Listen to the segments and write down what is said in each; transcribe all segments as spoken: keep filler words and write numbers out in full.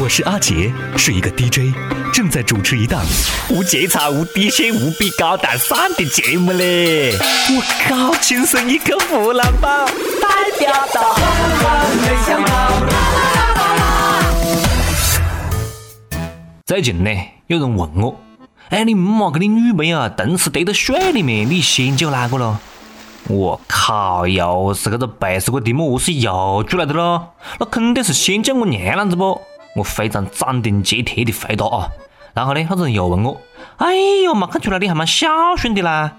我是阿杰，是一个 D J， 正在主持一档无节操、无底线、无比高大上的节目嘞！我靠，亲生一个湖南宝，代表到没想到。最近呢，有人问我，哎，你姆啊跟你女朋友啊，同时跌到水里面，你先救哪个了？我靠，又是这个背时个题目，我是又出来的咯，那肯定是先救我娘啷子不？我非常斩钉截铁的回答啊，然后呢，那人又问我，哎呦，没看出来你还蛮孝顺的啦。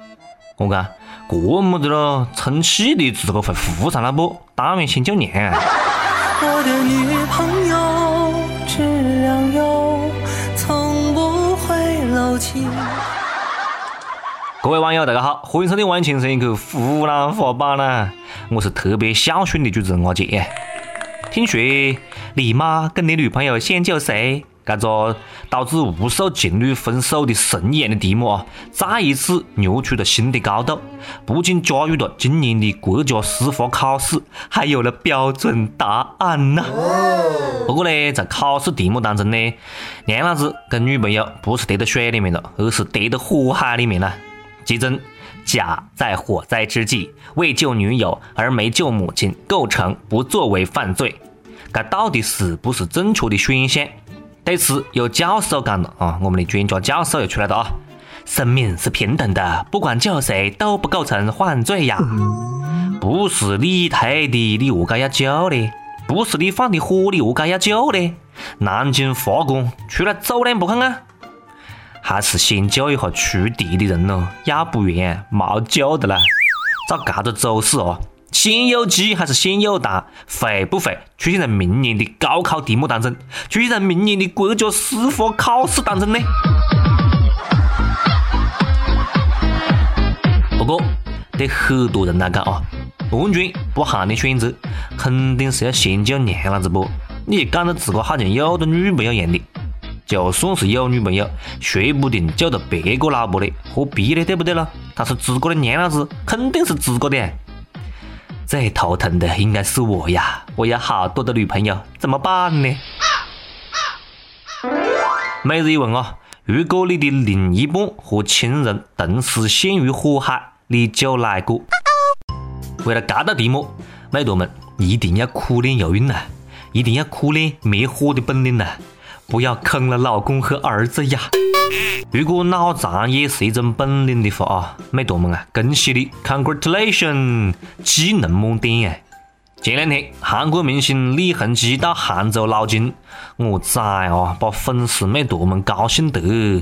我讲，这么子咯，充气的自个会浮上来不？当然先救娘。我的女朋友质量优，从不会漏气。各位网友大家好，欢迎收听完全是一个湖南话版啦，我是特别孝顺的主持人阿杰。听说你妈跟你女朋友先救谁？这个导致无数情侣分手的神眼的题目啊，再一次牛出了新的高度，不仅加入了今年的国家司法考试，还有了标准答案呢、啊。不过呢，在考试题目当中呢，娘老子跟女朋友不是跌到水里面了，而是跌到火海里面了。其中，甲在火灾之际为救女友而没救母亲，构成不作为犯罪，这到底是不是正确的选项？对此有教授讲了啊，我们的专家教授也出来了啊，生命是平等的，不管救谁都不构成犯罪呀。不是你推的，你何解要救呢？不是你放的火，你何解要救呢？南京法官出来走两步看看。还是先救一下出题的人咯，要不然没救的啦。照这个走势哦，先有鸡还是先有蛋，会不会出现在明年的高考题目当中，出现在明年的国家司法考试当中呢？不过对很多人来讲啊，完全不含的选择，肯定是要先救娘老子不？你讲得自个好像有的女朋友一样的。就算是有女朋友，说不定救到别个老婆的，何必呢？对不对了？但是自个的娘老子肯定是自个的。最头疼的应该是我呀，我有好多的女朋友，怎么办呢？每日一问啊，如果你的另一半和亲人同时陷于火海，你救哪个？为了这道题目，妹子们一定要苦练押韵啊，一定要苦练灭火的本领啊！不要坑了老公和儿子呀！如果脑残也是一种本领的话啊，妹子们啊，恭喜你 ，congratulation， 技能满点哎！前两天，韩国明星李弘基到杭州捞金，我崽啊，把粉丝妹子们高兴得。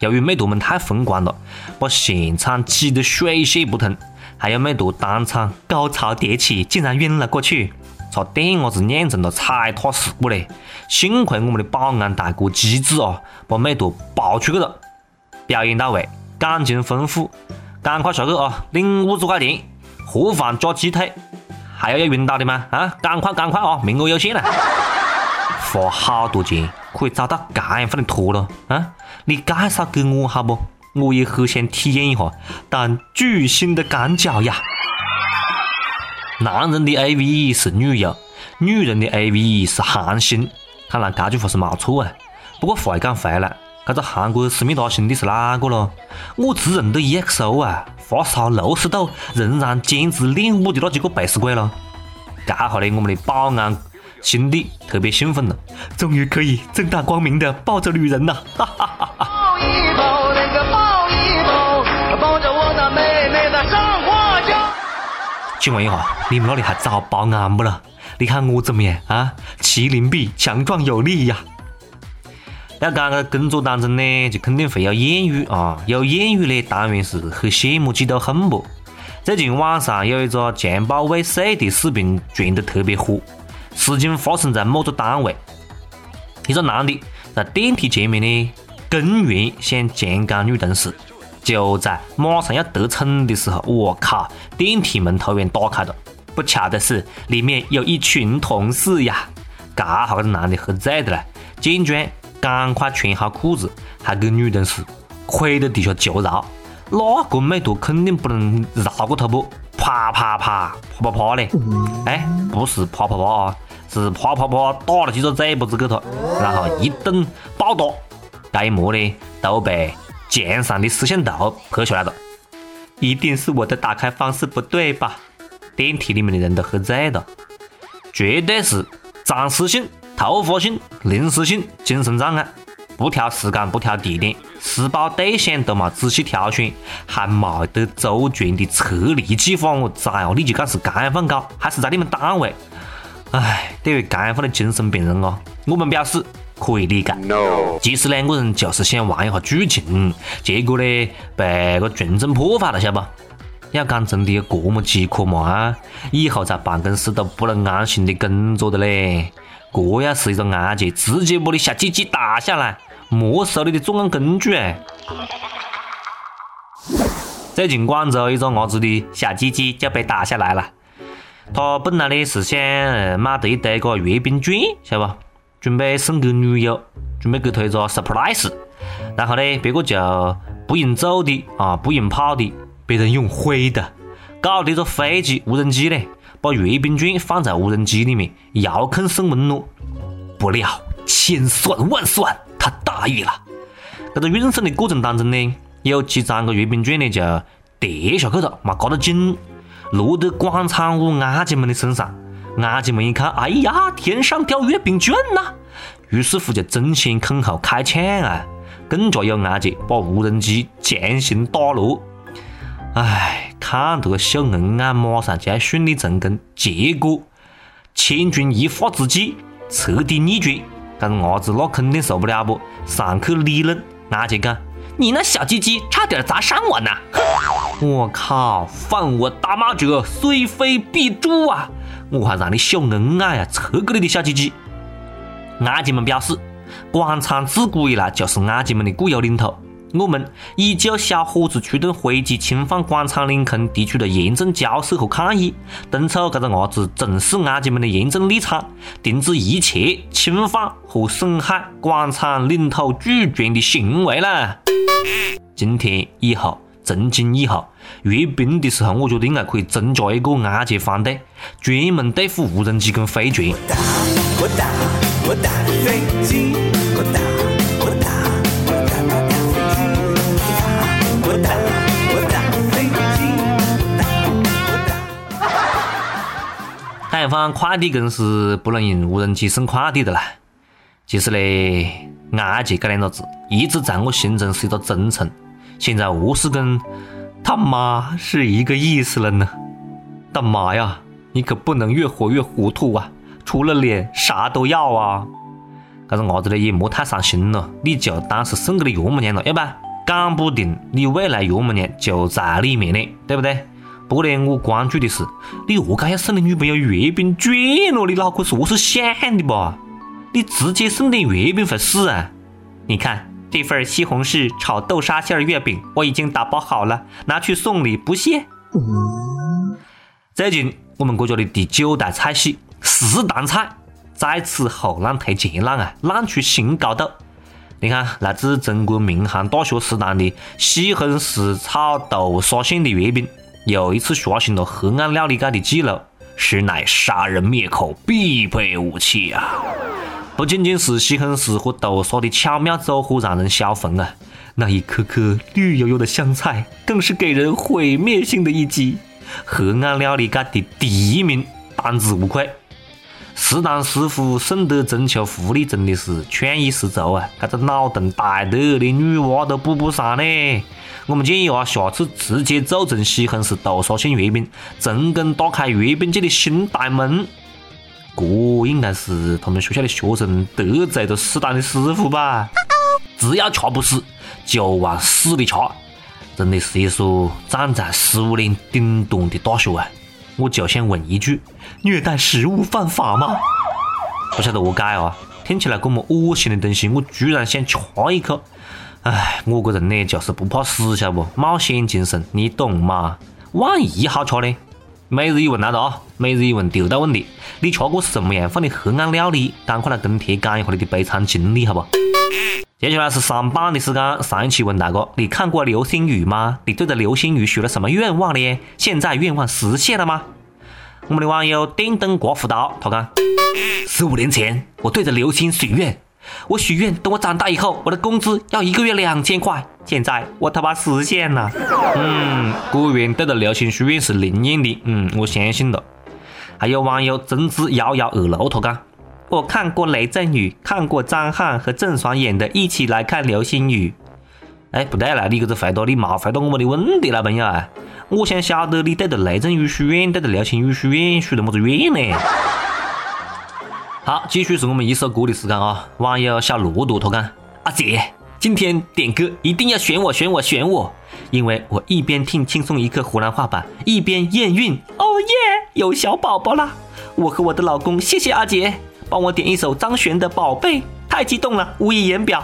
由于妹子们太疯狂了，把现场挤得水泄不通，还有妹子当场高潮迭起，竟然晕了过去。差点我子酿成了踩踏事故嘞！幸亏我们的保安大哥机智啊，把妹坨抱出去了。表演到位，感情丰富，赶快下去啊，领五十块钱，盒饭加鸡腿。还有要晕倒的吗？啊，赶快赶快啊，名额有限了。花好多钱可以找到这样份的坨了啊！你介绍给我好不？我也很想体验一下，当巨星的赶脚呀！男人的 A V 是女友，女人的 A V 是韩星，看来这句话是没错啊。不过话讲回来，这个韩国思密达兄弟是哪个咯？我只认得 E X O 啊，发烧六十度仍然坚持练武的那几个背时鬼咯。这下呢，我们的保安兄弟特别兴奋了，终于可以正大光明的抱着女人了，哈哈哈哈！抱一抱，那个抱一抱，抱着我的妹妹的上花轿。请问一下，你们那里还找保安不了？你看我怎么样啊？麒麟臂强壮有力呀！要讲个工作当中呢，就肯定会有艳遇啊，有艳遇呢，当然是很羡慕嫉妒恨不？最近网上有一个强暴未遂的视频传得特别火，事情发生在某个单位，一个男的在电梯前面呢，公然想强奸女同事。就在马上要得逞的时候，我靠！电梯门突然打开了，不巧的是，里面有一群同事呀。这下个男的喝醉的了，见状赶快穿好裤子，还跟女同事跪在地下求饶。那个妹坨肯定不能饶过他不？啪啪啪啪啪啪嘞！哎，不是啪啪啪啊，是啪啪啪打了几个嘴巴子给他，然后一顿暴打，这一幕呢都被墙上的摄像头拍下来了。一定是我的打开方式不对吧？电梯里面的人都喝醉了，绝对是暂时性、突发性、临时性精神障碍，不挑时间、不挑地点，施暴对象都没仔细挑选，还没得周全的撤离计划。我操，你就讲是解放高，还是在你们单位？唉，对于解放的精神病人啊，我们表示可以理解。No. 其实两个人就是想玩一下剧情，结果呢被个群众破坏了，晓得不？要讲真的有这么饥渴嘛？以后在办公室都不能安心的工作的嘞。这要是一个案件，直接把你小鸡鸡打下来，没收你的作案工具。最近广州一个伢子的小鸡鸡就被打下来了。他本来呢是想买得一堆个阅兵券，晓得不？准备送给女友，准备给她一个 surprise。然后呢，别个就不用走的啊，不用跑的，别人用挥的，搞了一个飞机无人机呢。把阅兵券放在无人机里面遥控升温了，不料千算万算他大意了。在这运送的过程当中呢，有几张个阅兵券呢就跌下去了，没搞得紧，落到广场舞阿姐们的身上。阿姐们一看，哎呀，天上掉阅兵券呐！于是乎就争先恐后开抢啊，更加有阿姐把无人机强行打落。唉，看到秀恩爱马上就要顺利成功，结果千钧一发之际彻底逆转，但是伢子那肯定受不了不，上去理论，阿姐讲你那小鸡鸡差点砸伤我呢！我靠，犯我大妈者虽非必诛啊！我还让你秀恩爱啊，扯给你的小鸡鸡！阿姐们表示，广场自古以来就是阿姐们的固有领土。我们依旧小伙子出动挥击侵犯广场领空提出了严正交涉和抗议，敦促这个伢子正视阿姐们的严正立场，停止一切侵犯和损害广场领土主权的行为了。今天以后，从今以后，阅兵的时候，我觉得应该可以增加一个阿姐方队，专门对付无人机跟飞机。我打，我打，我打飞机，我打，我打。解放快递公司不能用无人机送快递的啦。其实嘞，阿姐这两个字一直在我心中是一个真诚，现在何是跟他妈是一个意思了呢？大妈呀，你可不能越活越糊涂啊！除了脸啥都要啊！但是伢子嘞也莫太伤心了，你就当是送给你岳母娘了，要不然讲不定你未来岳母娘就在里面嘞，对不对？不过呢，我关注的是，你何解要送你女朋友阅兵券咯？你脑壳是何是想的吧？你直接送点阅兵会死啊！你看这份西红柿炒豆沙馅月饼，我已经打包好了，拿去送礼不谢。嗯、最近我们国家的第九大菜系四川菜再次后浪推前浪啊，浪出新高度。你看，来自中国民航大学食堂的西红柿炒豆沙馅的月饼。又一次刷新了河岸料理界的记录，实乃杀人灭口必备武器啊！不仅仅是西红柿和豆沙的巧妙组合让人销魂啊，那一颗颗绿油油的香菜更是给人毁灭性的一击，河岸料理界的第一名当之无愧。食堂师傅送的中秋福利真的是创意十足啊！这个脑洞大得连女娃都补不上呢。我们建议啊，下次直接做成西红柿豆沙馅月饼，成功打开月饼界的新大门。这应该是他们学校的学生得罪了食堂的师傅吧？只要吃不死，就往死里吃。真的是一所站在食物链顶端的大学啊！我就想问一句，虐待食物犯法吗？不晓得何解啊！听起来这么恶心的东西，我居然想吃一口。唉，我个人呢就是不怕死，晓得不？冒险精神，你懂吗？万一好吃呢？每日一问来了啊！每日一问丢到问题，你吃过什么样饭的河岸料理？赶快来跟帖讲一下你的悲惨经历，好不好？接下来是上班的时间，上一期问大哥，你看过流星雨吗？你对着流星雨许了什么愿望呢？现在愿望实现了吗？我们的网友点灯刮胡刀，他讲：十五年前，我对着流星许愿，我许愿等我长大以后，我的工资要一个月两千块。现在我他妈实现了。嗯，果然对着流星许愿是灵验的。嗯，我相信了。还有网友真知遥遥二楼，他讲：我看过雷阵雨，看过张翰和郑爽演的《一起来看流星雨》。哎，不对了，你这是回答你没回答我们的问题了，朋友啊！我想晓得你对着雷阵雨许愿，对着流星雨许愿，许的么子愿呢？好，继续是我们一首歌的时间啊！网友小罗多他讲：阿姐，今天点歌一定要选我，选我，选我！因为我一边听轻松一刻湖南话版，一边验孕。哦耶，有小宝宝啦！我和我的老公，谢谢阿姐，帮我点一首张悬的《宝贝》，太激动了，无以言表。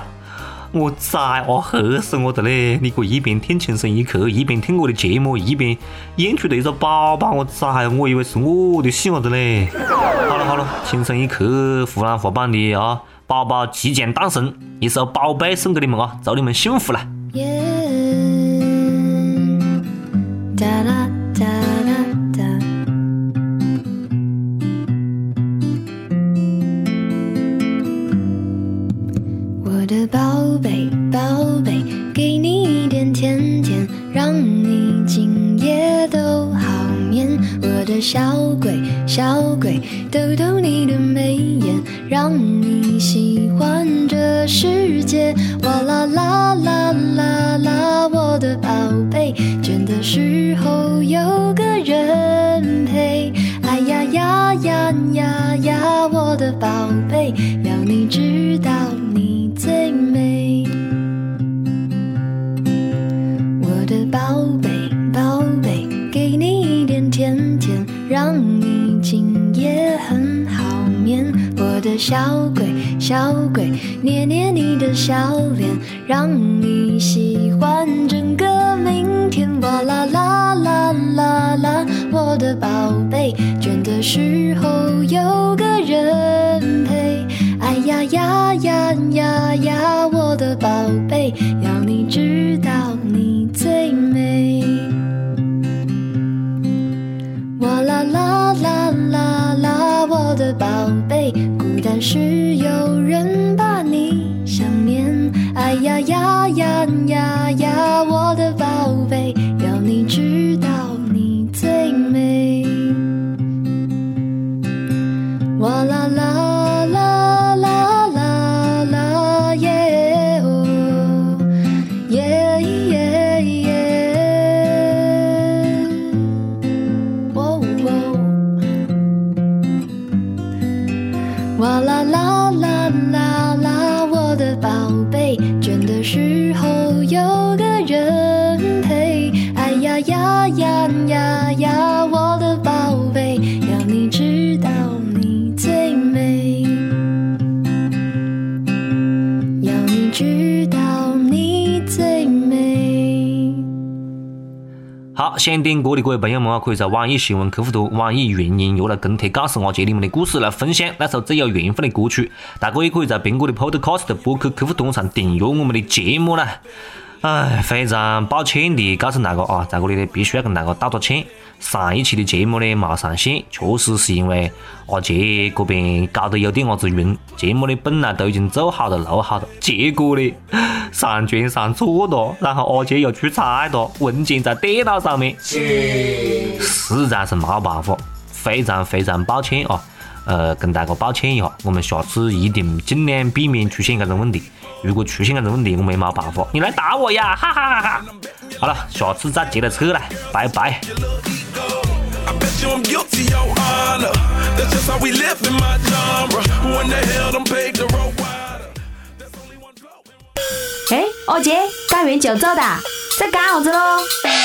我在我吓死我的嘞！你可以一边听轻松一刻，一边听我的节目，一边演出的一首宝宝，我在我以为是我的小子嘞！好了好了，轻松一刻湖南话版的啊，宝宝即将诞生，一首宝贝送给你们啊，祝你们幸福啦！ Yeah, 哒哒哒哒哒我的宝贝宝贝，给你一点甜甜，让你今夜都好眠。我的小鬼小鬼，逗逗你的眉眼，让你喜欢这世界。哇啦啦啦啦啦，我的宝贝，倦的时候有个人陪。哎呀呀呀呀呀，我的宝贝，要你知道你最美，我的宝贝宝贝，给你一点甜甜，让你今夜很好眠。我的小鬼小鬼，捏捏你的小脸，让你喜欢整个明天。哇啦啦啦啦啦，我的宝贝，倦的时候有个人陪。哎呀呀呀呀呀，我的宝贝，要你知道你最美。哇啦啦啦啦啦，我的宝贝，孤单时有人把你想念。哎呀呀呀呀呀，我的宝贝，要你知道你最美。哇啦啦。好，想点歌的各位朋友们啊，可以在网易新闻客户端、网易云音乐来跟帖告诉阿杰你们的故事，来分享那首最有缘分的歌曲。大家也可以在苹果的 Podcast 播客客户端上订阅我们的节目啦。唉，非常抱歉的告诉大家啊，在这里呢必须要跟大家道个歉。上一期的节目呢没上线，确实是因为阿杰这边搞得有点啥子晕，节目呢本来都已经做好了、录好了，结果呢上传上错了，然后阿杰又出差了，文件在电脑上面，实在是没办法，非常非常抱歉啊。呃，跟大家抱歉一下，我们下次一定尽量避免出现这种问题。如果出现这种问题，我们也没办法。你来打我呀，哈哈哈哈！好了，下次再接着扯了，拜拜。哎，阿杰，干完就走哒，在干啥子喽？